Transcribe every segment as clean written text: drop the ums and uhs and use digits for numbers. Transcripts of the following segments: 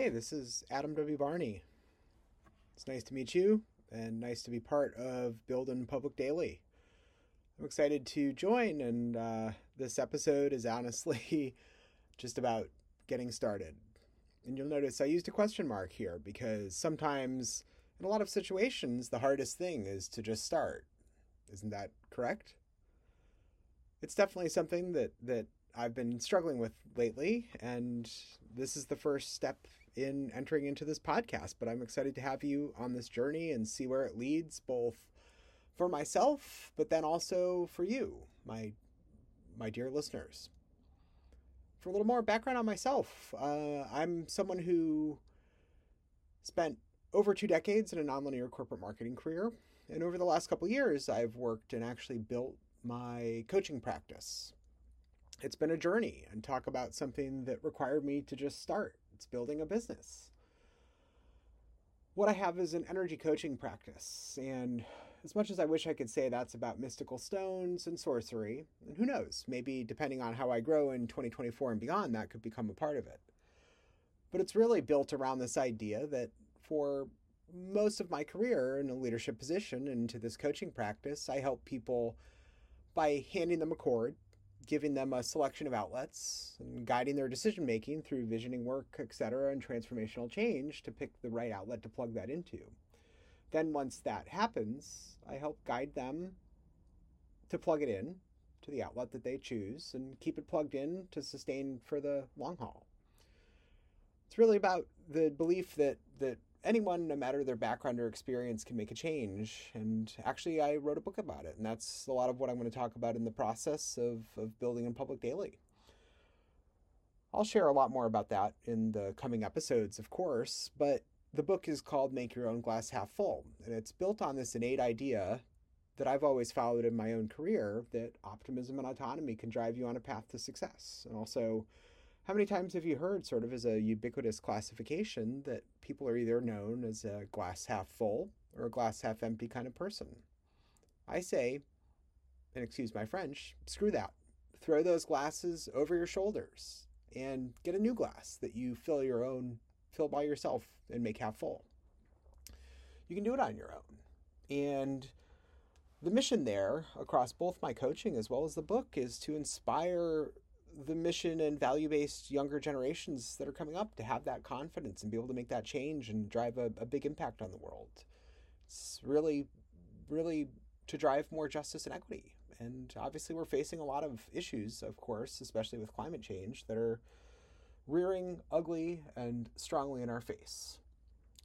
Hey, this is Adam W. Barney. It's nice to meet you and nice to be part of Build In Public Daily. I'm excited to join, and this episode is honestly just about getting started. And you'll notice I used a question mark here because sometimes, in a lot of situations, the hardest thing is to just start. Isn't that correct? It's definitely something that I've been struggling with lately, and this is the first step in entering into this podcast, but I'm excited to have you on this journey and see where it leads, both for myself, but then also for you, my dear listeners. For a little more background on myself, I'm someone who spent over 2 decades in a nonlinear corporate marketing career, and over the last couple of years, I've worked and actually built my coaching practice. It's been a journey, and talk about something that required me to just start. It's building a business. What I have is an energy coaching practice, and as much as I wish I could say that's about mystical stones and sorcery, and who knows, maybe depending on how I grow in 2024 and beyond, that could become a part of it. But it's really built around this idea that for most of my career in a leadership position into this coaching practice, I help people by handing them a cord, giving them a selection of outlets, and guiding their decision-making through visioning work, etc., and transformational change to pick the right outlet to plug that into. Then once that happens, I help guide them to plug it in to the outlet that they choose and keep it plugged in to sustain for the long haul. It's really about the belief that anyone, no matter their background or experience, can make a change. And actually, I wrote a book about it, and that's a lot of what I'm going to talk about in the process of Building In Public Daily. I'll share a lot more about that in the coming episodes, of course, but the book is called Make Your Own Glass Half Full, and it's built on this innate idea that I've always followed in my own career, that optimism and autonomy can drive you on a path to success. And also, how many times have you heard, sort of as a ubiquitous classification, that people are either known as a glass half full or a glass half empty kind of person? I say, and excuse my French, screw that. Throw those glasses over your shoulders and get a new glass that you fill by yourself and make half full. You can do it on your own. And the mission there, across both my coaching as well as the book, is to inspire the mission and value-based younger generations that are coming up to have that confidence and be able to make that change and drive a big impact on the world. It's really, really to drive more justice and equity. And obviously we're facing a lot of issues, of course, especially with climate change, that are rearing ugly and strongly in our face.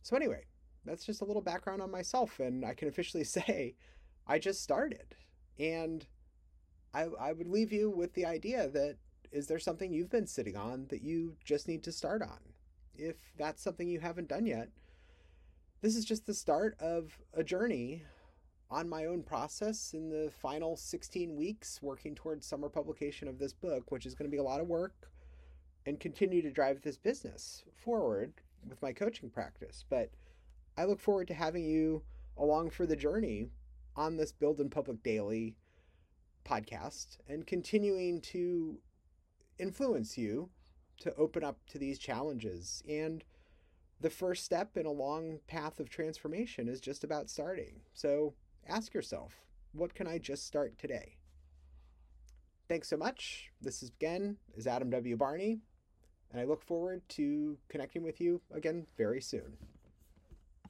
So anyway, that's just a little background on myself, and I can officially say I just started. And I would leave you with the idea that, is there something you've been sitting on that you just need to start on? If that's something you haven't done yet, this is just the start of a journey on my own process in the final 16 weeks working towards summer publication of this book, which is going to be a lot of work and continue to drive this business forward with my coaching practice. But I look forward to having you along for the journey on this Build In Public Daily podcast and continuing to influence you to open up to these challenges. And the first step in a long path of transformation is just about starting. So ask yourself, what can I just start today? Thanks so much. This is Adam W. Barney, and I look forward to connecting with you again very soon.